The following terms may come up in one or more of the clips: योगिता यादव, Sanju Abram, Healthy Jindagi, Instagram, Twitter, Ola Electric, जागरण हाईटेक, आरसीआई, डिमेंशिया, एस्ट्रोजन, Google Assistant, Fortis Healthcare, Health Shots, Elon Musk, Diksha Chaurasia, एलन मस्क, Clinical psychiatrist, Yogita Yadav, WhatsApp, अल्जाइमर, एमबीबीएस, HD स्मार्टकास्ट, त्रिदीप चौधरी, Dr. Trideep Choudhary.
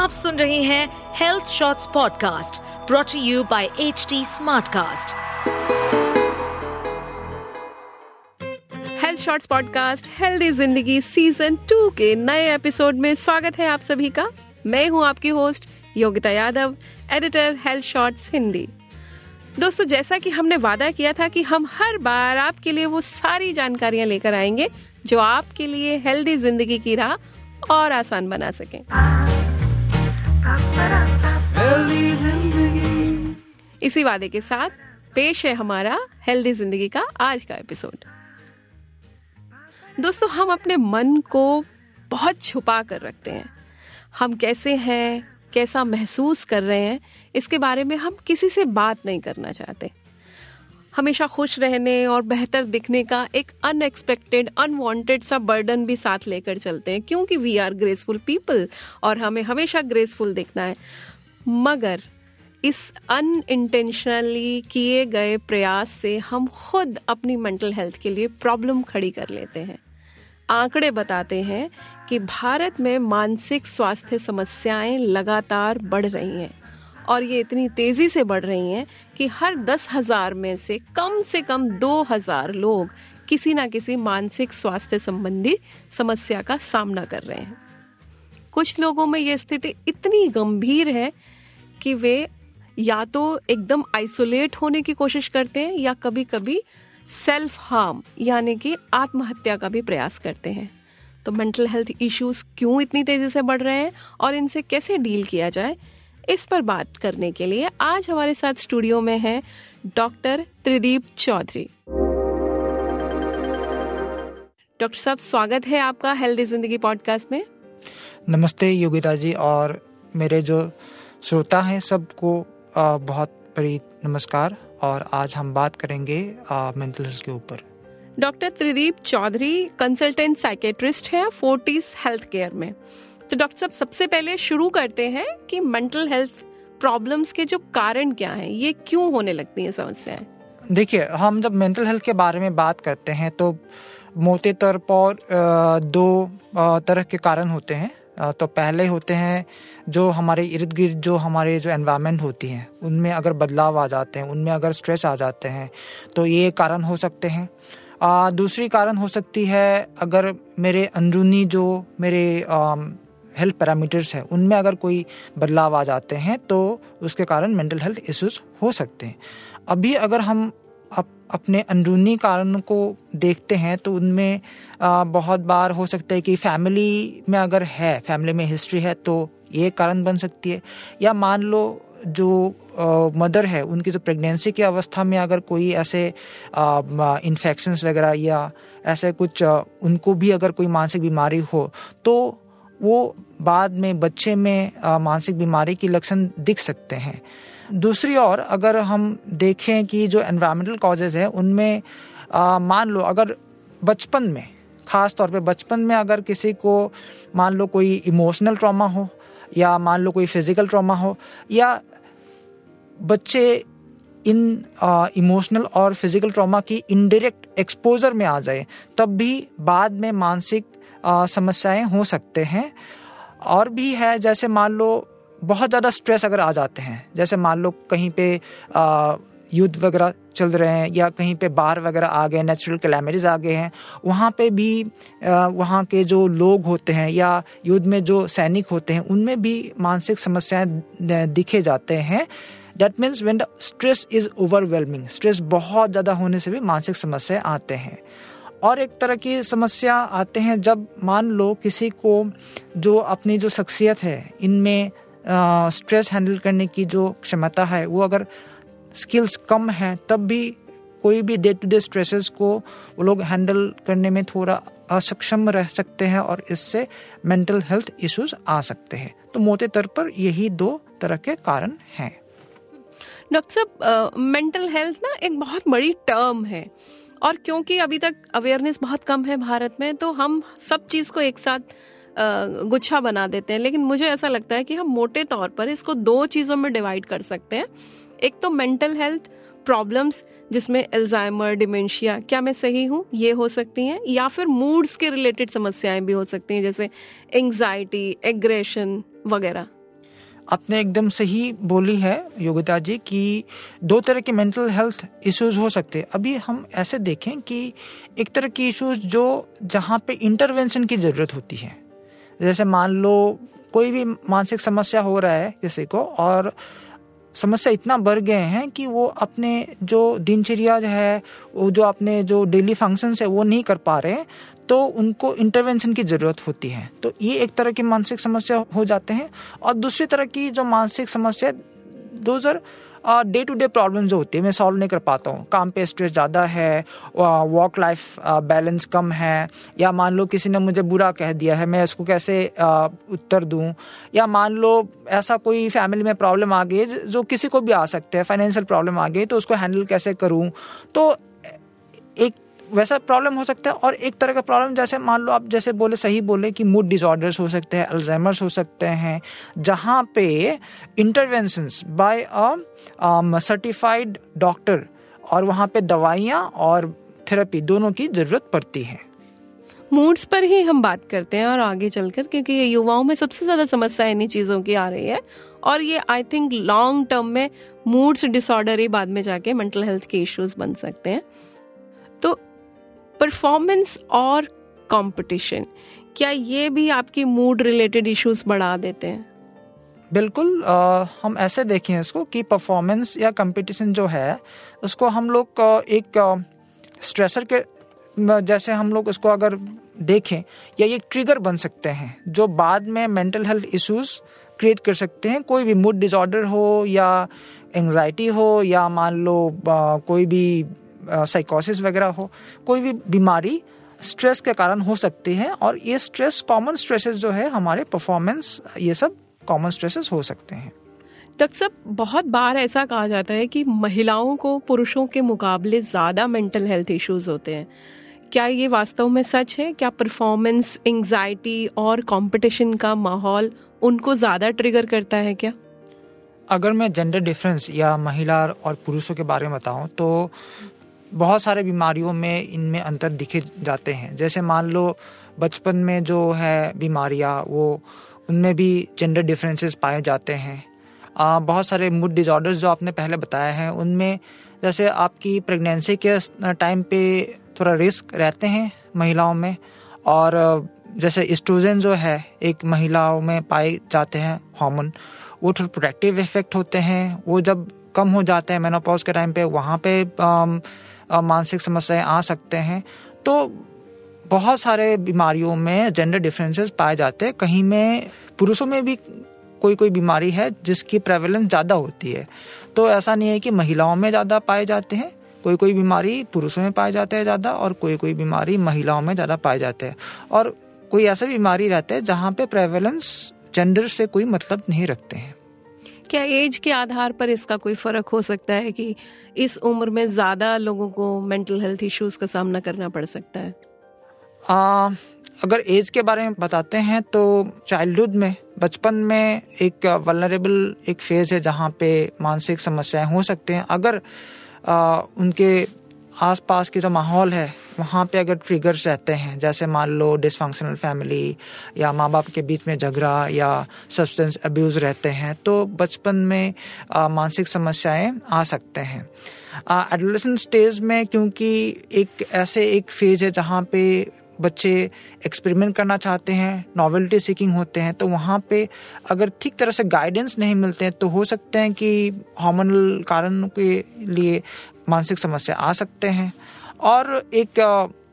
आप सुन रहे हैं health shots podcast brought to you by HD स्मार्टकास्ट। Health shots podcast healthy जिंदगी सीजन 2 के नए एपिसोड में स्वागत है आप सभी का। मैं हूं आपकी host योगिता यादव, editor health shots Hindi. दोस्तों, जैसा कि हमने वादा किया था कि हम हर बार आपके लिए वो सारी जानकारियां लेकर आएंगे जो आपके लिए हेल्दी जिंदगी की राह और आसान बना सकें। इसी वादे के साथ पेश है हमारा हेल्दी जिंदगी का आज का एपिसोड। दोस्तों, हम अपने मन को बहुत छुपा कर रखते हैं। हम कैसे हैं, कैसा महसूस कर रहे हैं, इसके बारे में हम किसी से बात नहीं करना चाहते। हमेशा खुश रहने और बेहतर दिखने का एक अनएक्सपेक्टेड, अनवांटेड सा बर्डन भी साथ लेकर चलते हैं, क्योंकि वी आर ग्रेसफुल पीपल और हमें हमेशा ग्रेसफुल दिखना है। मगर इस अनइंटेंशनली किए गए प्रयास से हम खुद अपनी मेंटल हेल्थ के लिए प्रॉब्लम खड़ी कर लेते हैं। आंकड़े बताते हैं कि भारत में मानसिक स्वास्थ्य समस्याएं लगातार बढ़ रही हैं और ये इतनी तेज़ी से बढ़ रही हैं कि हर 10,000 में से कम 2,000 लोग किसी ना किसी मानसिक स्वास्थ्य संबंधी समस्या का सामना कर रहे हैं। कुछ लोगों में ये स्थिति इतनी गंभीर है कि वे या तो एकदम आइसोलेट होने की कोशिश करते हैं या कभी कभी सेल्फ हार्म यानी कि आत्महत्या का भी प्रयास करते हैं। तो मेंटल हेल्थ इश्यूज क्यों इतनी तेज़ी से बढ़ रहे हैं और इनसे कैसे डील किया जाए, इस पर बात करने के लिए आज हमारे साथ स्टूडियो में हैं डॉक्टर त्रिदीप चौधरी। डॉक्टर साहब, स्वागत है आपका हेल्दी जिंदगी पॉडकास्ट में। नमस्ते योगिता जी, और मेरे जो श्रोता हैं सबको बहुत बड़ी नमस्कार। और आज हम बात करेंगे मेंटल हेल्थ के ऊपर। Doctor त्रिदीप चौधरी consultant psychiatrist है फोर्टिस हेल्थ केयर में। तो डॉक्टर साहब, सबसे पहले शुरू करते हैं कि मेंटल हेल्थ प्रॉब्लम्स के जो कारण क्या हैं, ये क्यों होने लगती हैं समस्याएं। देखिए, हम जब मेंटल हेल्थ के बारे में बात करते हैं तो मोटे तौर पर दो तरह के कारण होते हैं। तो पहले होते हैं जो हमारे इर्द गिर्द जो हमारे जो एनवायरनमेंट होती हैं, उनमें अगर बदलाव आ जाते हैं, उनमें अगर स्ट्रेस आ जाते हैं तो ये कारण हो सकते हैं। दूसरी कारण हो सकती है अगर मेरे अंदरूनी जो मेरे हेल्थ पैरामीटर्स हैं उनमें अगर कोई बदलाव आ जाते हैं तो उसके कारण मेंटल हेल्थ इश्यूज हो सकते हैं। अभी अगर हम अपने अंदरूनी कारणों को देखते हैं तो उनमें बहुत बार हो सकता है कि फैमिली में अगर है, फैमिली में हिस्ट्री है तो ये कारण बन सकती है। या मान लो जो मदर है, उनकी जो प्रेगनेंसी की अवस्था में अगर कोई ऐसे इन्फेक्शंस वगैरह या ऐसे कुछ उनको भी अगर कोई मानसिक बीमारी हो तो वो बाद में बच्चे में मानसिक बीमारी के लक्षण दिख सकते हैं। दूसरी ओर अगर हम देखें कि जो एनवायरमेंटल कॉजेज़ हैं उनमें मान लो अगर बचपन में, ख़ास तौर पे बचपन में अगर किसी को मान लो कोई इमोशनल ट्रॉमा हो या मान लो कोई फिज़िकल ट्रॉमा हो, या बच्चे इन इमोशनल और फिज़िकल ट्रॉमा की इनडायरेक्ट एक्सपोजर में आ जाए तब भी बाद में मानसिक समस्याएं हो सकते हैं। और भी है जैसे मान लो बहुत ज़्यादा स्ट्रेस अगर आ जाते हैं, जैसे मान लो कहीं पे युद्ध वगैरह चल रहे हैं या कहीं पे बाढ़ वगैरह आ गए, नेचुरल कैलामिटीज़ आ गए हैं, वहाँ पे भी वहाँ के जो लोग होते हैं या युद्ध में जो सैनिक होते हैं उनमें भी मानसिक समस्याएं दिखे जाते हैं। That means when the stress is overwhelming, stress बहुत ज़्यादा होने से भी मानसिक समस्याएँ आते हैं। और एक तरह की समस्या आते हैं जब मान लो किसी को जो अपनी जो शख्सियत है, इनमें स्ट्रेस हैंडल करने की जो क्षमता है, वो अगर स्किल्स कम हैं तब भी कोई भी डे टू डे स्ट्रेसेस को वो लोग हैंडल करने में थोड़ा असक्षम रह सकते हैं और इससे मेंटल हेल्थ इश्यूज आ सकते हैं। तो मोटे तौर पर यही दो तरह के कारण हैं। डॉक्टर साहब, मेंटल हेल्थ ना एक बहुत बड़ी टर्म है और क्योंकि अभी तक अवेयरनेस बहुत कम है भारत में तो हम सब चीज़ को एक साथ गुच्छा बना देते हैं। लेकिन मुझे ऐसा लगता है कि हम मोटे तौर पर इसको दो चीज़ों में डिवाइड कर सकते हैं। एक तो मेंटल हेल्थ प्रॉब्लम्स जिसमें अल्जाइमर, डिमेंशिया, क्या मैं सही हूँ, ये हो सकती हैं, या फिर मूड्स के रिलेटेड समस्याएं भी हो सकती हैं जैसे एंग्जाइटी, एग्रेशन वगैरह। आपने एकदम सही बोली है योगिता जी कि दो तरह के मेंटल हेल्थ इश्यूज हो सकते हैं। अभी हम ऐसे देखें कि एक तरह की इश्यूज जो जहाँ पे इंटरवेंशन की ज़रूरत होती है, जैसे मान लो कोई भी मानसिक समस्या हो रहा है किसी को और समस्या इतना बढ़ गए हैं कि वो अपने जो दिनचर्या है, वो जो अपने जो डेली फंक्शंस है वो नहीं कर पा रहे, तो उनको इंटरवेंशन की ज़रूरत होती है। तो ये एक तरह की मानसिक समस्या हो जाते हैं। और दूसरी तरह की जो मानसिक समस्या, those are day to day problem जो होती है, मैं सॉल्व नहीं कर पाता हूँ, काम पे स्ट्रेस ज़्यादा है, वर्क लाइफ बैलेंस कम है, या मान लो किसी ने मुझे बुरा कह दिया है, मैं इसको कैसे उत्तर दूँ, या मान लो ऐसा कोई फैमिली में प्रॉब्लम आ गई जो किसी को भी आ सकता है, फाइनेंशियल प्रॉब्लम आ गई तो उसको हैंडल कैसे करूँ, तो एक वैसा प्रॉब्लम हो सकता है। और एक तरह का प्रॉब्लम जैसे मान लो आप जैसे बोले, सही बोले कि मूड डिसऑर्डर्स हो सकते हैं, अल्जाइमर्स हो सकते हैं, जहाँ पे interventions by a certified doctor और वहाँ पे दवाइयाँ और थेरेपी दोनों की ज़रूरत पड़ती है। मूड्स पर ही हम बात करते हैं और आगे चलकर, क्योंकि युवाओं में सबसे ज़्यादा समस्या इन्हीं चीज़ों की आ रही है और ये आई थिंक लॉन्ग टर्म में मूड्स डिसऑर्डर ही बाद में जाके मेंटल हेल्थ के इश्यूज़ बन सकते हैं। तो परफॉर्मेंस और कंपटीशन, क्या ये भी आपकी मूड रिलेटेड इश्यूज बढ़ा देते हैं? बिल्कुल, हम ऐसे देखें इसको कि परफॉर्मेंस या कंपटीशन जो है उसको हम लोग एक स्ट्रेसर के जैसे हम लोग उसको अगर देखें, या ये ट्रिगर बन सकते हैं जो बाद में मेंटल हेल्थ इश्यूज क्रिएट कर सकते हैं। कोई भी मूड डिसऑर्डर हो या एंग्जाइटी हो या मान लो कोई भी साइकोसिस वगैरह हो, कोई भी बीमारी स्ट्रेस के कारण हो सकती है। और ये स्ट्रेस कॉमन स्ट्रेसेस जो है हमारे परफॉर्मेंस, ये सब कॉमन स्ट्रेसेस हो सकते हैं। डॉक्टर साहब, बहुत बार ऐसा कहा जाता है कि महिलाओं को पुरुषों के मुकाबले ज़्यादा मेंटल हेल्थ इश्यूज होते हैं, क्या ये वास्तव में सच है? क्या परफॉर्मेंस, एंग्जाइटी और कॉम्पिटिशन का माहौल उनको ज़्यादा ट्रिगर करता है क्या? अगर मैं जेंडर डिफरेंस या महिला और पुरुषों के बारे में बताऊँ तो बहुत सारे बीमारियों में इनमें अंतर दिखे जाते हैं। जैसे मान लो बचपन में जो है बीमारियाँ, वो उनमें भी जेंडर डिफरेंसेस पाए जाते हैं। बहुत सारे मूड डिसऑर्डर्स जो आपने पहले बताए हैं उनमें जैसे आपकी प्रेगनेंसी के टाइम पे थोड़ा रिस्क रहते हैं महिलाओं में, और जैसे एस्ट्रोजन जो है एक महिलाओं में पाए जाते हैं हार्मोन, वो थोड़ा प्रोटेक्टिव इफेक्ट होते हैं, वो जब कम हो जाते हैं मेनोपॉज के टाइम पे, वहाँ पे मानसिक समस्याएं आ सकते हैं। तो बहुत सारे बीमारियों में जेंडर डिफरेंसेस पाए जाते हैं। कहीं में पुरुषों में भी कोई कोई बीमारी है जिसकी प्रेवलेंस ज़्यादा होती है, तो ऐसा नहीं है कि महिलाओं में ज़्यादा पाए जाते हैं। कोई कोई बीमारी पुरुषों में पाए जाते हैं ज़्यादा, और कोई कोई बीमारी महिलाओं में ज़्यादा पाए जाते हैं। और कोई ऐसा बीमारी रहते हैं जहाँ पे प्रेवलेंस जेंडर से कोई मतलब नहीं रखते हैं। क्या एज के आधार पर इसका कोई फ़र्क हो सकता है कि इस उम्र में ज़्यादा लोगों को मेंटल हेल्थ इश्यूज़ का सामना करना पड़ सकता है? अगर एज के बारे में बताते हैं तो चाइल्डहुड में, बचपन में एक वल्नरेबल एक फेज़ है जहाँ पे मानसिक समस्याएं हो सकते हैं। अगर उनके आसपास के जो माहौल है वहाँ पे अगर ट्रिगर्स रहते हैं, जैसे मान लो डिसफंक्शनल फैमिली या माँ बाप के बीच में झगड़ा या सब्सटेंस अब्यूज़ रहते हैं, तो बचपन में मानसिक समस्याएं आ सकते हैं। एडोलेसेंट स्टेज में क्योंकि एक ऐसे एक फेज है जहाँ पे बच्चे एक्सपेरिमेंट करना चाहते हैं, नॉवेल्टी सीकिंग होते हैं, तो वहाँ पे अगर ठीक तरह से गाइडेंस नहीं मिलते हैं तो हो सकते हैं कि हार्मोनल कारणों के लिए मानसिक समस्या आ सकते हैं। और एक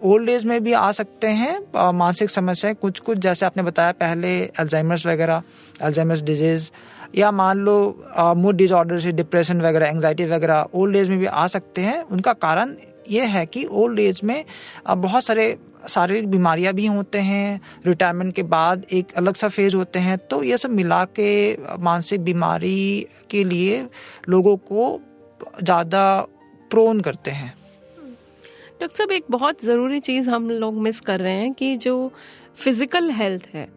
ओल्ड एज में भी आ सकते हैं मानसिक समस्याएं कुछ कुछ, जैसे आपने बताया पहले अल्जाइमर्स वगैरह, अल्जाइमर्स डिजीज़, या मान लो मूड डिसऑर्डर से डिप्रेशन वगैरह, एंग्जाइटी वगैरह ओल्ड एज में भी आ सकते हैं। उनका कारण ये है कि ओल्ड एज में बहुत सारे शारीरिक बीमारियां भी होते हैं, रिटायरमेंट के बाद एक अलग सा फेज होते हैं, तो ये सब मिला के मानसिक बीमारी के लिए लोगों को ज़्यादा प्रोन करते हैं। डॉक्टर साहब, एक बहुत ज़रूरी चीज़ हम लोग मिस कर रहे हैं कि जो फिज़िकल हेल्थ है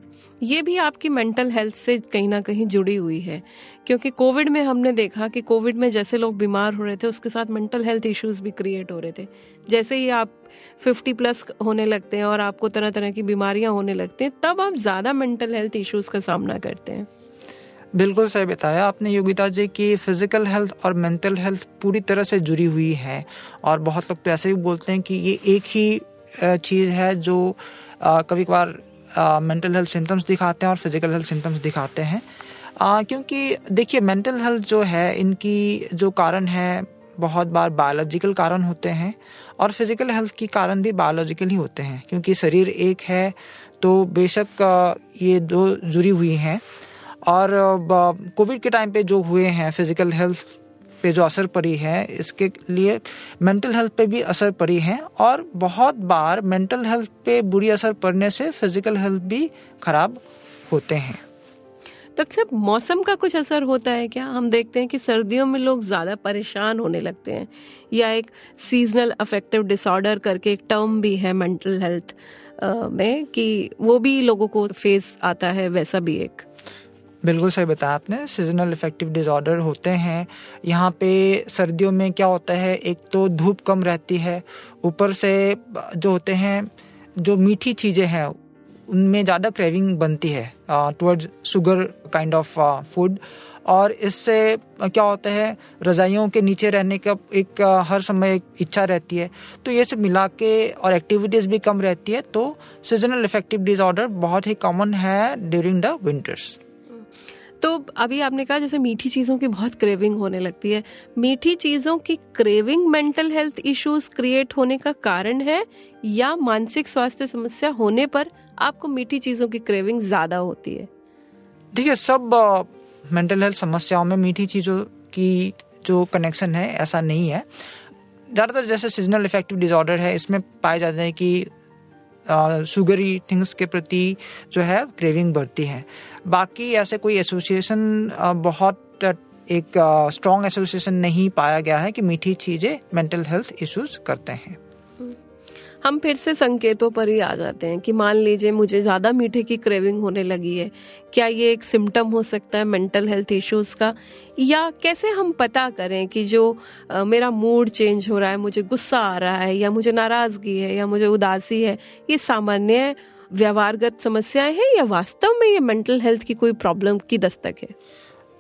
ये भी आपकी मेंटल हेल्थ से कहीं ना कहीं जुड़ी हुई है, क्योंकि कोविड में हमने देखा कि कोविड में जैसे लोग बीमार हो रहे थे उसके साथ मेंटल हेल्थ इश्यूज़ भी क्रिएट हो रहे थे। जैसे ही आप 50 प्लस होने लगते हैं और आपको तरह तरह की बीमारियां होने लगती हैं, तब आप ज़्यादा मेंटल हेल्थ इश्यूज़ का सामना करते हैं। बिल्कुल सही बताया आपने योगिता जी कि फिज़िकल हेल्थ और मेंटल हेल्थ पूरी तरह से जुड़ी हुई है, और बहुत लोग तो ऐसे भी बोलते हैं कि ये एक ही चीज़ है जो कभी कभार मेंटल हेल्थ सिम्टम्स दिखाते हैं और फिज़िकल हेल्थ सिम्टम्स दिखाते हैं, क्योंकि देखिए मेंटल हेल्थ जो है इनकी जो कारण है बहुत बार बायोलॉजिकल कारण होते हैं और फिज़िकल हेल्थ की कारण भी बायोलॉजिकल ही होते हैं, क्योंकि शरीर एक है तो बेशक ये दो जुड़ी हुई हैं। और कोविड के टाइम पे जो हुए हैं फिज़िकल हेल्थ पे जो असर पड़ी है इसके लिए मेंटल हेल्थ पे भी असर पड़ी है, और बहुत बार मेंटल हेल्थ पे बुरी असर पड़ने से फिज़िकल हेल्थ भी ख़राब होते हैं। डॉक्टर साहब, मौसम का कुछ असर होता है क्या? हम देखते हैं कि सर्दियों में लोग ज़्यादा परेशान होने लगते हैं, या एक सीजनल अफेक्टिव डिसऑर्डर करके एक टर्म भी है मेंटल हेल्थ में कि वो भी लोगों को फेस आता है, वैसा भी एक। बिल्कुल सही बताया आपने, सीजनल अफेक्टिव डिसऑर्डर होते हैं। यहाँ पे सर्दियों में क्या होता है, एक तो धूप कम रहती है, ऊपर से जो होते हैं जो मीठी चीज़ें हैं उनमें ज़्यादा क्रेविंग बनती है towards sugar kind of food, और इससे क्या होता है रजाइयों के नीचे रहने का एक हर समय एक इच्छा रहती है, तो ये सब मिला के और एक्टिविटीज़ भी कम रहती है, तो सीजनल अफेक्टिव डिसऑर्डर बहुत ही कॉमन है ड्यूरिंग द विंटर्स। तो अभी आपने कहा जैसे मीठी चीज़ों की बहुत क्रेविंग होने लगती है, मीठी चीज़ों की craving mental health issues create होने का कारण है, या मानसिक स्वास्थ्य समस्या होने पर आपको मीठी चीज़ों की क्रेविंग ज़्यादा होती है? देखिए सब मेंटल हेल्थ समस्याओं में मीठी चीज़ों की जो कनेक्शन है ऐसा नहीं है। ज़्यादातर जैसे सीजनल इफेक्टिव डिसऑर्डर है इसमें पाए जाते हैं कि शुगरी थिंग्स के प्रति जो है क्रेविंग बढ़ती है, बाकी ऐसे कोई एसोसिएशन बहुत एक स्ट्रॉन्ग एसोसिएशन नहीं पाया गया है कि मीठी चीज़ें मेंटल हेल्थ इश्यूज करते हैं। हम फिर से संकेतों पर ही आ जाते हैं कि मान लीजिए मुझे ज़्यादा मीठे की क्रेविंग होने लगी है, क्या ये एक सिम्टम हो सकता है मेंटल हेल्थ इश्यूज़ का? या कैसे हम पता करें कि जो मेरा मूड चेंज हो रहा है, मुझे गुस्सा आ रहा है, या मुझे नाराज़गी है, या मुझे उदासी है, ये सामान्य व्यवहारगत समस्याएं हैं या वास्तव में ये मेंटल हेल्थ की कोई प्रॉब्लम की दस्तक है?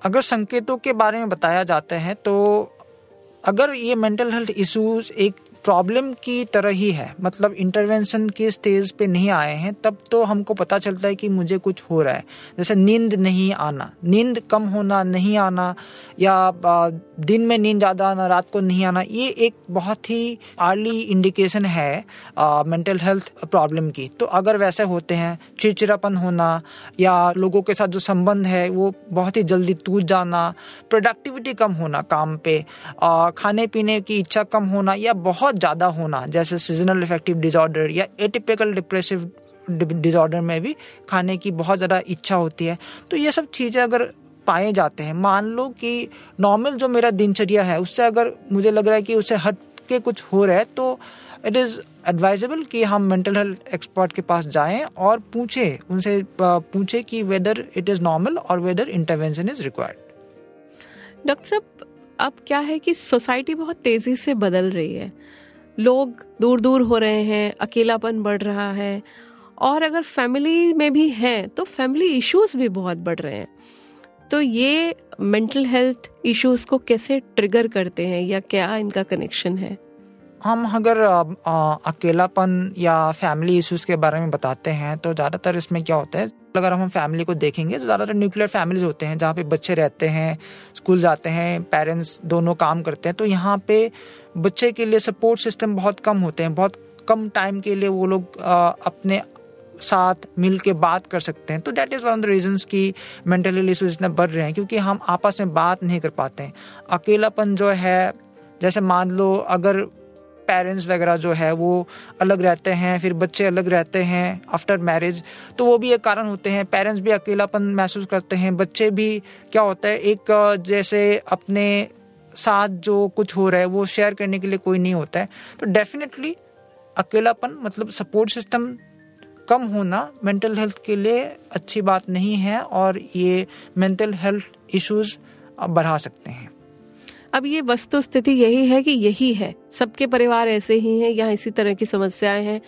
अगर संकेतों के बारे में बताया जाता है तो अगर ये मेंटल हेल्थ इश्यूज़ एक प्रॉब्लम की तरह ही है, मतलब इंटरवेंशन के स्टेज पे नहीं आए हैं, तब तो हमको पता चलता है कि मुझे कुछ हो रहा है। जैसे नींद नहीं आना, नींद कम होना, नहीं आना, या दिन में नींद ज़्यादा आना, रात को नहीं आना, ये एक बहुत ही अर्ली इंडिकेशन है मेंटल हेल्थ प्रॉब्लम की। तो अगर वैसे होते हैं, चिड़चिड़ापन होना, या लोगों के साथ जो संबंध है वो बहुत ही जल्दी टूट जाना, प्रोडक्टिविटी कम होना काम पे, खाने पीने की इच्छा कम होना या बहुत ज़्यादा होना, जैसे सीजनल इफेक्टिव डिसऑर्डर या एटिपिकल डिप्रेसिव डिसऑर्डर में भी खाने की बहुत ज़्यादा इच्छा होती है, तो ये सब चीज़ें अगर पाए जाते हैं, मान लो कि नॉर्मल जो मेरा दिनचर्या है उससे अगर मुझे लग रहा है कि उससे हट के कुछ हो रहा है, तो इट इज़ एडवाइजेबल कि हम मेंटल हेल्थ एक्सपर्ट के पास जाएं और पूछें, उनसे पूछें कि वेदर इट इज़ नॉर्मल और whether intervention is required. Doctor साहब, अब क्या है कि सोसाइटी बहुत तेज़ी से बदल रही है, लोग दूर दूर हो रहे हैं, अकेलापन बढ़ रहा है, और अगर फैमिली में भी हैं तो फैमिली इश्यूज़ भी बहुत बढ़ रहे हैं, तो ये मेंटल हेल्थ इश्यूज़ को कैसे ट्रिगर करते हैं या क्या इनका कनेक्शन है? हम अगर अकेलापन या फैमिली इश्यूज़ के बारे में बताते हैं तो ज़्यादातर इसमें क्या होता है, अगर हम फैमिली को देखेंगे तो ज़्यादातर न्यूक्लियर फैमिलीज होते हैं जहाँ पे बच्चे रहते हैं, स्कूल जाते हैं, पेरेंट्स दोनों काम करते हैं, तो यहाँ पे बच्चे के लिए सपोर्ट सिस्टम बहुत कम होते हैं, बहुत कम टाइम के लिए वो लोग अपने साथ मिल के बात कर सकते हैं। तो that is one of the reasons कि मेंटल हेल्थ इशूज़ इतना बढ़ रहे हैं क्योंकि हम आपस में बात नहीं कर पाते हैं। अकेलापन जो है, जैसे मान लो अगर पेरेंट्स वगैरह जो है वो अलग रहते हैं, फिर बच्चे अलग रहते हैं आफ्टर मैरिज, तो वो भी एक कारण होते हैं। पेरेंट्स भी अकेलापन महसूस करते हैं, बच्चे भी क्या होता है एक जैसे अपने साथ जो कुछ हो रहा है वो शेयर करने के लिए कोई नहीं होता है, तो डेफिनेटली अकेलापन मतलब सपोर्ट सिस्टम कम होना मेंटल हेल्थ के लिए अच्छी बात नहीं है और ये मेंटल हेल्थ इश्यूज़ बढ़ा सकते हैं। अब ये वस्तुस्थिति यही है कि यही है, सबके परिवार ऐसे ही हैं या इसी तरह की समस्याएं हैं,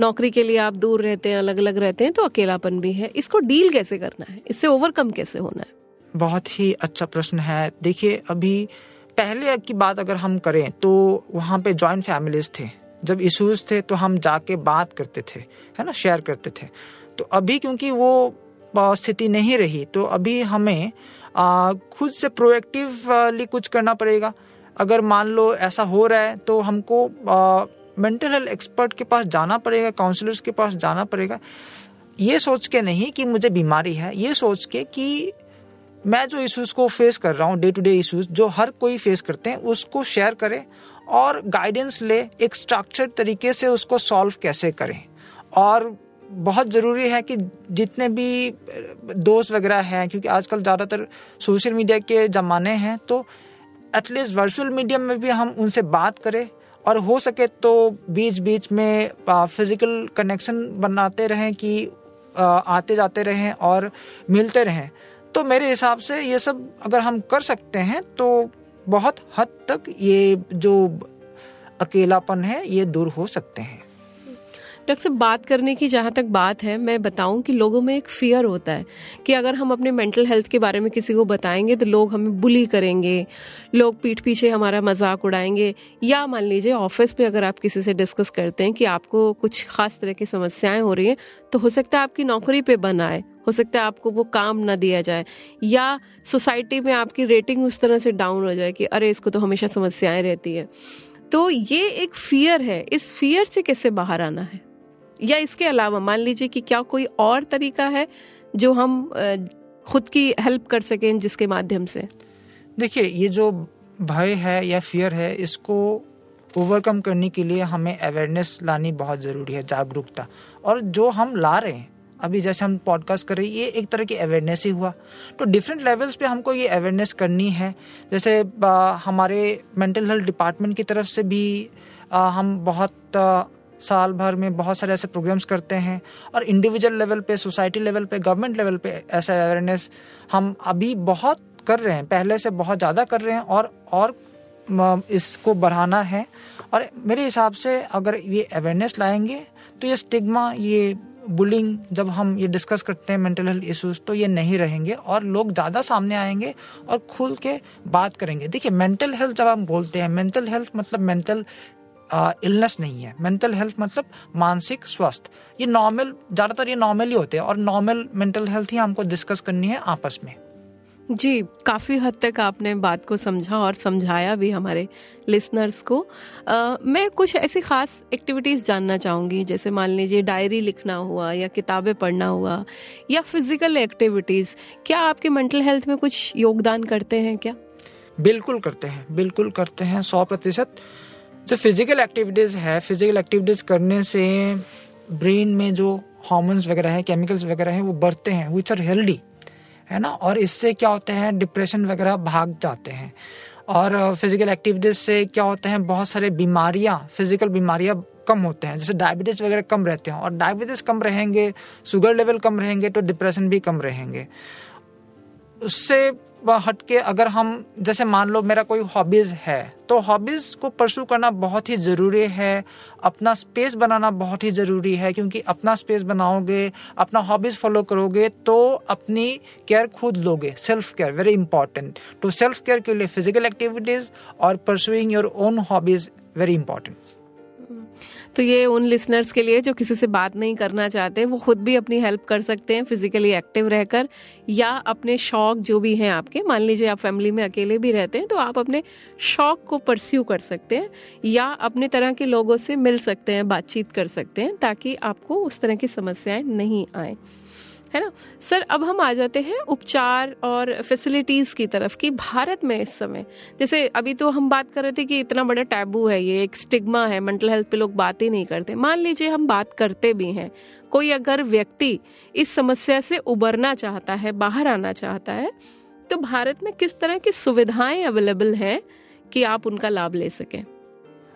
नौकरी के लिए आप दूर रहते हैं, अलग अलग रहते हैं, तो अकेलापन भी है। इसको डील कैसे करना है, इससे ओवरकम कैसे होना है? बहुत ही अच्छा प्रश्न है। देखिए, अभी पहले की बात अगर हम करें तो वहाँ पे जॉइंट फैमिलीज थे, जब इश्यूज थे तो हम जाके बात करते थे, है ना, शेयर करते थे। तो अभी क्योंकि वो स्थिति नहीं रही, तो अभी हमें खुद से प्रोएक्टिवली कुछ करना पड़ेगा। अगर मान लो ऐसा हो रहा है तो हमको मेंटल हेल्थ एक्सपर्ट के पास जाना पड़ेगा, काउंसलर्स के पास जाना पड़ेगा, ये सोच के नहीं कि मुझे बीमारी है, ये सोच के कि मैं जो इश्यूज़ को फेस कर रहा हूँ, डे टू डे इश्यूज़ जो हर कोई फेस करते हैं, उसको शेयर करें और गाइडेंस ले, एक स्ट्रक्चर्ड तरीके से उसको सॉल्व कैसे करें। और बहुत ज़रूरी है कि जितने भी दोस्त वगैरह हैं, क्योंकि आजकल ज़्यादातर सोशल मीडिया के ज़माने हैं, तो एटलीस्ट वर्चुअल मीडियम में भी हम उनसे बात करें और हो सके तो बीच बीच में फिज़िकल कनेक्शन बनाते रहें, कि आते जाते रहें और मिलते रहें। तो मेरे हिसाब से ये सब अगर हम कर सकते हैं तो बहुत हद तक ये जो अकेलापन है ये दूर हो सकते हैं। डॉक्टर साहब, बात करने की जहाँ तक बात है, मैं बताऊं कि लोगों में एक फियर होता है कि अगर हम अपने मेंटल हेल्थ के बारे में किसी को बताएंगे तो लोग हमें बुली करेंगे, लोग पीठ पीछे हमारा मजाक उड़ाएंगे। या मान लीजिए ऑफिस में अगर आप किसी से डिस्कस करते हैं कि आपको कुछ खास तरह की समस्याएं हो रही हैं, तो हो सकता है आपकी नौकरी पे बन आए, हो सकता है आपको वो काम ना दिया जाए, या सोसाइटी में आपकी रेटिंग उस तरह से डाउन हो जाए कि अरे इसको तो हमेशा समस्याएं रहती है। तो ये एक फियर है, इस फियर से कैसे बाहर आना है? या इसके अलावा मान लीजिए कि क्या कोई और तरीका है जो हम खुद की हेल्प कर सकें जिसके माध्यम से? देखिए, ये जो भय है या फियर है, इसको ओवरकम करने के लिए हमें अवेयरनेस लानी बहुत ज़रूरी है, जागरूकता। और जो हम ला रहे हैं अभी, जैसे हम पॉडकास्ट कर रहे हैं, ये एक तरह की अवेयरनेस ही हुआ। तो डिफरेंट लेवल्स पे हमको ये अवेयरनेस करनी है। जैसे हमारे मेंटल हेल्थ डिपार्टमेंट की तरफ से भी हम बहुत साल भर में बहुत सारे ऐसे प्रोग्राम्स करते हैं, और इंडिविजुअल लेवल पे, सोसाइटी लेवल पे, गवर्नमेंट लेवल पे ऐसा अवेयरनेस हम अभी बहुत कर रहे हैं, पहले से बहुत ज़्यादा कर रहे हैं, और इसको बढ़ाना है। और मेरे हिसाब से अगर ये अवेयरनेस लाएंगे तो ये स्टिग्मा, ये बुलिंग, जब हम ये डिस्कस करते हैं मेंटल हेल्थ इश्यूज़, तो ये नहीं रहेंगे और लोग ज़्यादा सामने आएंगे और खुल के बात करेंगे। देखिए, मेंटल हेल्थ जब हम बोलते हैं, मेंटल हेल्थ मतलब मेंटल इलनेस नहीं है, मेंटल हेल्थ मतलब मानसिक स्वास्थ्य। ये नॉर्मल, ज़्यादातर ये नॉर्मल ही होते हैं, और नॉर्मल मेंटल हेल्थ ही हमको डिस्कस करनी है आपस में। जी, काफ़ी हद तक आपने बात को समझा और समझाया भी हमारे लिसनर्स को। मैं कुछ ऐसी ख़ास एक्टिविटीज़ जानना चाहूँगी, जैसे मान लीजिए डायरी लिखना हुआ, या किताबें पढ़ना हुआ, या फिज़िकल एक्टिविटीज़, क्या आपके मेंटल हेल्थ में कुछ योगदान करते हैं क्या? बिल्कुल करते हैं 100%। जो फिज़िकल एक्टिविटीज़ है, फिज़िकल एक्टिविटीज़ करने से ब्रेन में जो हार्मोन्स वगैरह हैं, केमिकल्स वगैरह हैं, वो बढ़ते हैं, विच आर हेल्दी, है ना। और इससे क्या होता है, डिप्रेशन वगैरह भाग जाते हैं। और फिज़िकल एक्टिविटीज़ से क्या होता है, बहुत सारे बीमारियां, फिज़िकल बीमारियां कम होते हैं, जैसे डायबिटीज़ वगैरह कम रहते हैं, और डायबिटीज़ कम रहेंगे, शुगर लेवल कम रहेंगे, तो डिप्रेशन भी कम रहेंगे। उससे हट के अगर हम, जैसे मान लो मेरा कोई हॉबीज़ है, तो हॉबीज़ को परस्यू करना बहुत ही ज़रूरी है, अपना स्पेस बनाना बहुत ही ज़रूरी है, क्योंकि अपना स्पेस बनाओगे, अपना हॉबीज़ फॉलो करोगे, तो अपनी केयर खुद लोगे। Self care very important. तो सेल्फ केयर के लिए फिज़िकल एक्टिविटीज़ और pursuing your own hobbies very important. तो ये उन लिसनर्स के लिए जो किसी से बात नहीं करना चाहते, वो खुद भी अपनी हेल्प कर सकते हैं फिजिकली एक्टिव रहकर, या अपने शौक जो भी हैं आपके, मान लीजिए आप फैमिली में अकेले भी रहते हैं, तो आप अपने शौक को परस्यू कर सकते हैं, या अपने तरह के लोगों से मिल सकते हैं, बातचीत कर सकते हैं, ताकि आपको उस तरह की समस्याएं नहीं आए, है ना। सर, अब हम आ जाते हैं उपचार और फैसिलिटीज़ की तरफ कि भारत में इस समय, जैसे अभी तो हम बात कर रहे थे कि इतना बड़ा टैबू है, ये एक स्टिग्मा है, मेंटल हेल्थ पे लोग बात ही नहीं करते। मान लीजिए हम बात करते भी हैं, कोई अगर व्यक्ति इस समस्या से उबरना चाहता है, बाहर आना चाहता है, तो भारत में किस तरह की सुविधाएँ अवेलेबल हैं कि आप उनका लाभ ले सकें?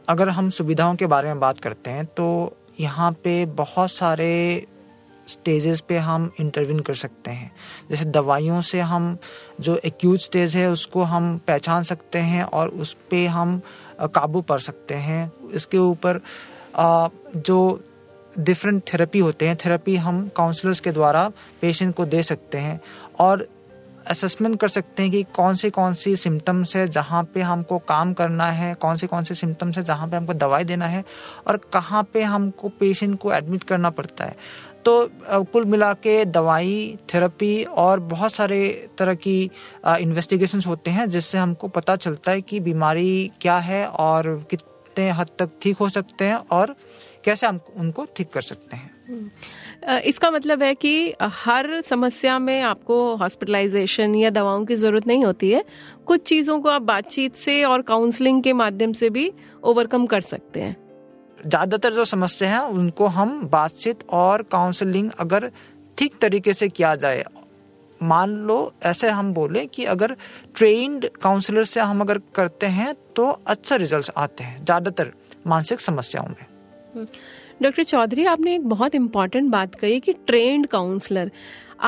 अगर हम सुविधाओं के बारे में बात करते हैं तो यहाँ पे बहुत सारे स्टेजेस पे हम इंटरवीन कर सकते हैं। जैसे दवाइयों से हम जो एक्यूट स्टेज है उसको हम पहचान सकते हैं और उस पे हम काबू पा सकते हैं। इसके ऊपर जो डिफरेंट थेरेपी होते हैं, थेरेपी हम काउंसलर्स के द्वारा पेशेंट को दे सकते हैं। और असेसमेंट कर सकते हैं कि कौन सी सिम्टम्स है जहाँ पे हमको काम करना है, कौन सी सिम्टम्स है जहाँ पे हमको दवाई देना है और कहाँ पे हमको पेशेंट को एडमिट करना पड़ता है। तो कुल मिला के दवाई, थेरेपी और बहुत सारे तरह की इन्वेस्टिगेशंस होते हैं जिससे हमको पता चलता है कि बीमारी क्या है और कितने हद तक ठीक हो सकते हैं और कैसे हम उनको ठीक कर सकते हैं। इसका मतलब है कि हर समस्या में आपको हॉस्पिटलाइजेशन या दवाओं की ज़रूरत नहीं होती है, कुछ चीज़ों को आप बातचीत से और काउंसलिंग के माध्यम से भी ओवरकम कर सकते हैं। ज़्यादातर जो समस्या हैं उनको हम बातचीत और काउंसलिंग अगर ठीक तरीके से किया जाए, मान लो ऐसे हम बोले कि अगर ट्रेन्ड काउंसलर से हम अगर करते हैं तो अच्छा रिजल्ट आते हैं ज़्यादातर मानसिक समस्याओं में। डॉक्टर चौधरी, आपने एक बहुत इम्पॉर्टेंट बात कही कि ट्रेंड काउंसलर।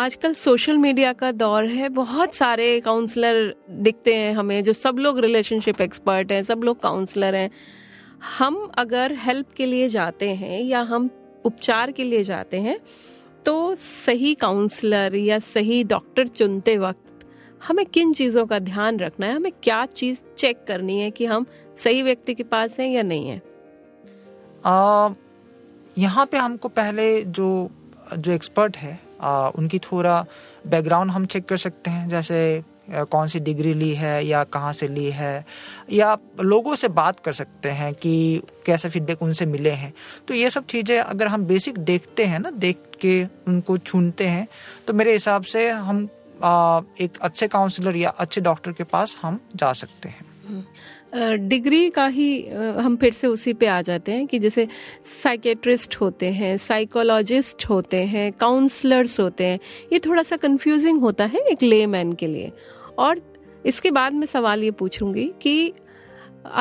आजकल सोशल मीडिया का दौर है, बहुत सारे काउंसलर दिखते हैं हमें, जो सब लोग रिलेशनशिप एक्सपर्ट हैं, सब लोग काउंसलर हैं। हम अगर हेल्प के लिए जाते हैं या हम उपचार के लिए जाते हैं तो सही काउंसलर या सही डॉक्टर चुनते वक्त हमें किन चीज़ों का ध्यान रखना है, हमें क्या चीज़ चेक करनी है कि हम सही व्यक्ति के पास हैं या नहीं है? यहाँ पे हमको पहले जो एक्सपर्ट है उनकी थोड़ा बैकग्राउंड हम चेक कर सकते हैं, जैसे कौन सी डिग्री ली है या कहाँ से ली है, या लोगों से बात कर सकते हैं कि कैसे फीडबैक उनसे मिले हैं। तो ये सब चीज़ें अगर हम बेसिक देखते हैं ना, देख के उनको छूनते हैं, तो मेरे हिसाब से हम एक अच्छे काउंसलर या अच्छे डॉक्टर के पास हम जा सकते हैं। डिग्री का ही हम फिर से उसी पे आ जाते हैं कि जैसे साइकेट्रिस्ट होते हैं, साइकोलॉजिस्ट होते हैं, काउंसलर्स होते हैं। ये थोड़ा सा कंफ्यूजिंग होता है एक लेमैन के लिए। और इसके बाद मैं सवाल ये पूछूंगी कि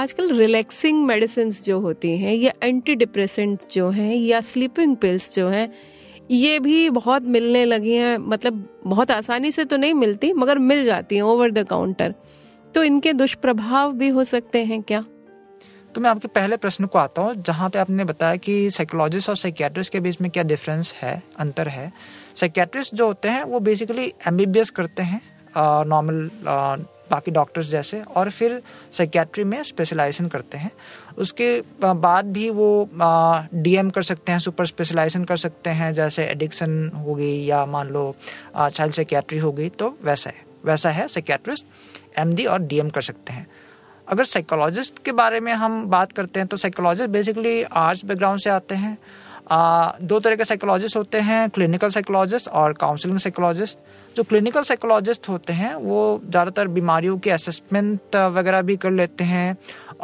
आजकल रिलैक्सिंग मेडिसिन्स जो होती हैं या एंटी डिप्रेसेंट जो हैं या स्लीपिंग पिल्स जो हैं, ये भी बहुत मिलने लगी हैं। मतलब बहुत आसानी से तो नहीं मिलती मगर मिल जाती हैं ओवर द काउंटर, तो इनके दुष्प्रभाव भी हो सकते हैं क्या? तो मैं आपके पहले प्रश्न को आता हूँ जहाँ पे आपने बताया कि साइकोलॉजिस्ट और साइकियाट्रिस्ट के बीच में क्या डिफरेंस है, अंतर है। साइकियाट्रिस्ट जो होते हैं वो बेसिकली एमबीबीएस करते हैं नॉर्मल बाकी डॉक्टर्स जैसे, और फिर साइकियाट्री में स्पेशलाइजेशन करते हैं। उसके बाद भी वो डीएम कर सकते हैं, सुपर स्पेशलाइजेशन कर सकते हैं, जैसे एडिक्शन हो गई या मान लो चाइल्ड साइकियाट्री हो गई। तो वैसा है साइकियाट्रिस्ट एमडी और डीएम कर सकते हैं। अगर साइकोलॉजिस्ट के बारे में हम बात करते हैं तो साइकोलॉजिस्ट बेसिकली आर्ट्स बैकग्राउंड से आते हैं। दो तरह के साइकोलॉजिस्ट होते हैं, क्लिनिकल साइकोलॉजिस्ट और काउंसलिंग साइकोलॉजिस्ट। जो क्लिनिकल साइकोलॉजिस्ट होते हैं वो ज़्यादातर बीमारियों के असेसमेंट वगैरह भी कर लेते हैं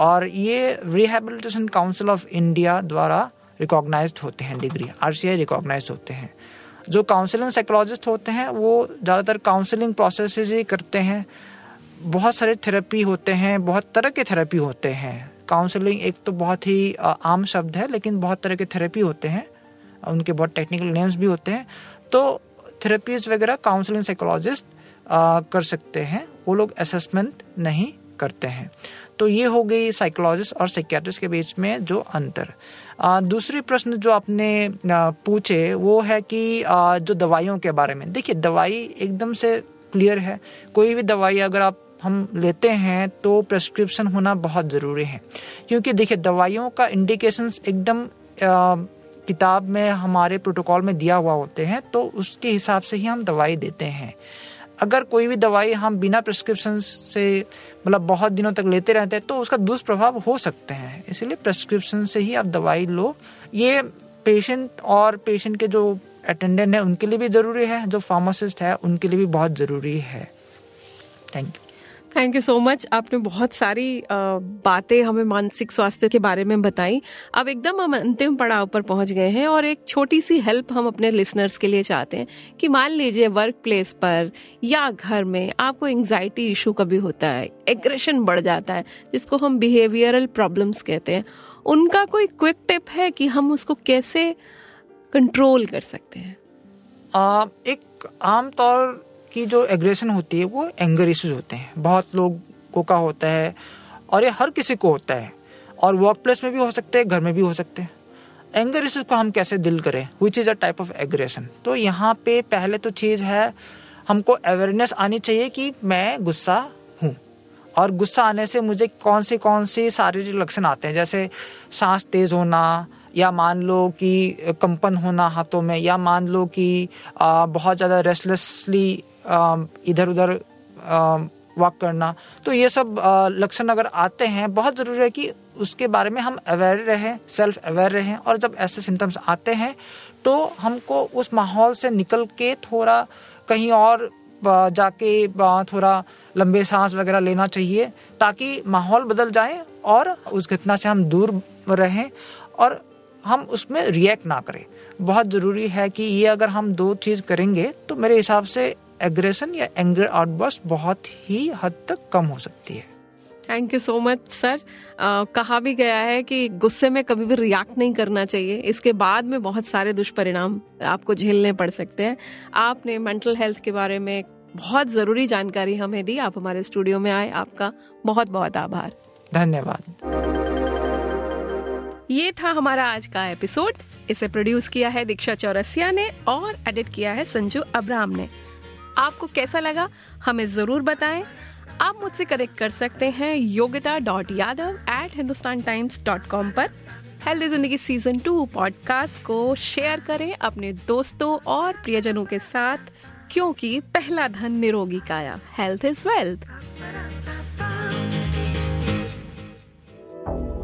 और ये रिहेबिलिटेशन काउंसिल ऑफ इंडिया द्वारा रिकॉग्नाइज्ड होते हैं, डिग्री आरसीआई रिकॉग्नाइज्ड होते हैं। जो काउंसलिंग साइकोलॉजिस्ट होते हैं वो ज़्यादातर काउंसलिंग प्रोसेस ही करते हैं। बहुत सारे थेरेपी होते हैं, बहुत तरह के थेरेपी होते हैं। काउंसलिंग एक तो बहुत ही आम शब्द है, लेकिन बहुत तरह के थेरेपी होते हैं, उनके बहुत टेक्निकल नेम्स भी होते हैं। तो थेरेपीज वगैरह काउंसलिंग साइकोलॉजिस्ट कर सकते हैं, वो लोग असेसमेंट नहीं करते हैं। तो ये हो गई साइकोलॉजिस्ट और साइकियाट्रिस्ट के बीच में जो अंतर। दूसरी प्रश्न जो आपने पूछे वो है कि जो दवाइयों के बारे में। देखिए, दवाई एकदम से क्लियर है, कोई भी दवाई अगर हम लेते हैं तो प्रेस्क्रिप्शन होना बहुत ज़रूरी है, क्योंकि देखिए दवाइयों का इंडिकेशंस एकदम किताब में हमारे प्रोटोकॉल में दिया हुआ होते हैं, तो उसके हिसाब से ही हम दवाई देते हैं। अगर कोई भी दवाई हम बिना प्रेस्क्रिप्शन से मतलब बहुत दिनों तक लेते रहते हैं तो उसका दुष्प्रभाव हो सकते हैं, इसलिए प्रेस्क्रिप्शन से ही आप दवाई लो। ये पेशेंट और पेशेंट के जो अटेंडेंट है उनके लिए भी ज़रूरी है, जो फार्मासिस्ट है उनके लिए भी बहुत ज़रूरी है। Thank you so much. आपने बहुत सारी बातें हमें मानसिक स्वास्थ्य के बारे में बताई। अब एकदम हम अंतिम पड़ाव पर पहुंच गए हैं और एक छोटी सी हेल्प हम अपने लिसनर्स के लिए चाहते हैं कि मान लीजिए वर्क प्लेस पर या घर में आपको एंग्जाइटी इशू कभी होता है, एग्रेशन बढ़ जाता है, जिसको हम बिहेवियरल प्रॉब्लम्स कहते हैं, उनका कोई क्विक टिप है कि हम उसको कैसे कंट्रोल कर सकते हैं? एक आम तौर की जो एग्रेशन होती है वो एंगर इश्यूज होते हैं, बहुत लोगों का होता है और ये हर किसी को होता है, और वर्क प्लेस में भी हो सकते हैं, घर में भी हो सकते हैं। एंगर इश्यूज को हम कैसे डील करें, which is a type of aggression. तो यहाँ पे पहले तो चीज़ है हमको अवेयरनेस आनी चाहिए कि मैं गुस्सा हूँ और गुस्सा आने से मुझे कौन से शारीरिक लक्षण आते हैं, जैसे सांस तेज़ होना, या मान लो कि कंपन होना हाथों में, या मान लो कि बहुत ज़्यादा रेस्टलेसली इधर उधर वॉक करना। तो ये सब लक्षण अगर आते हैं, बहुत ज़रूरी है कि उसके बारे में हम अवेयर रहें, सेल्फ अवेयर रहें, और जब ऐसे सिम्टम्स आते हैं तो हमको उस माहौल से निकल के थोड़ा कहीं और जाके थोड़ा लंबे सांस वगैरह लेना चाहिए ताकि माहौल बदल जाए और उस घटना से हम दूर रहें और हम उसमें रिएक्ट ना करें। बहुत ज़रूरी है कि ये अगर हम दो चीज़ करेंगे तो मेरे हिसाब से एग्रेशन या एंगर आउटबर्स्ट बहुत ही हद तक कम हो सकती है। Thank you so much sir. कहा भी गया है कि गुस्से में कभी भी रिएक्ट नहीं करना चाहिए, इसके बाद में बहुत सारे दुष्परिणाम आपको झेलने पड़ सकते हैं। आपने मेंटल हेल्थ के बारे में बहुत ज़रूरी जानकारी हमें दी, आप हमारे स्टूडियो में आए, आपका बहुत बहुत आभार, धन्यवाद। ये था हमारा आज का एपिसोड। इसे प्रोड्यूस किया है दीक्षा चौरसिया ने और एडिट किया है संजू अब्राम ने। आपको कैसा लगा हमें ज़रूर बताएं। आप मुझसे कनेक्ट कर सकते हैं yogita.yadav@hindustantimes.com पर। हेल्दी जिंदगी सीजन 2 पॉडकास्ट को शेयर करें अपने दोस्तों और प्रियजनों के साथ, क्योंकि पहला धन निरोगी काया, हेल्थ इज वेल्थ।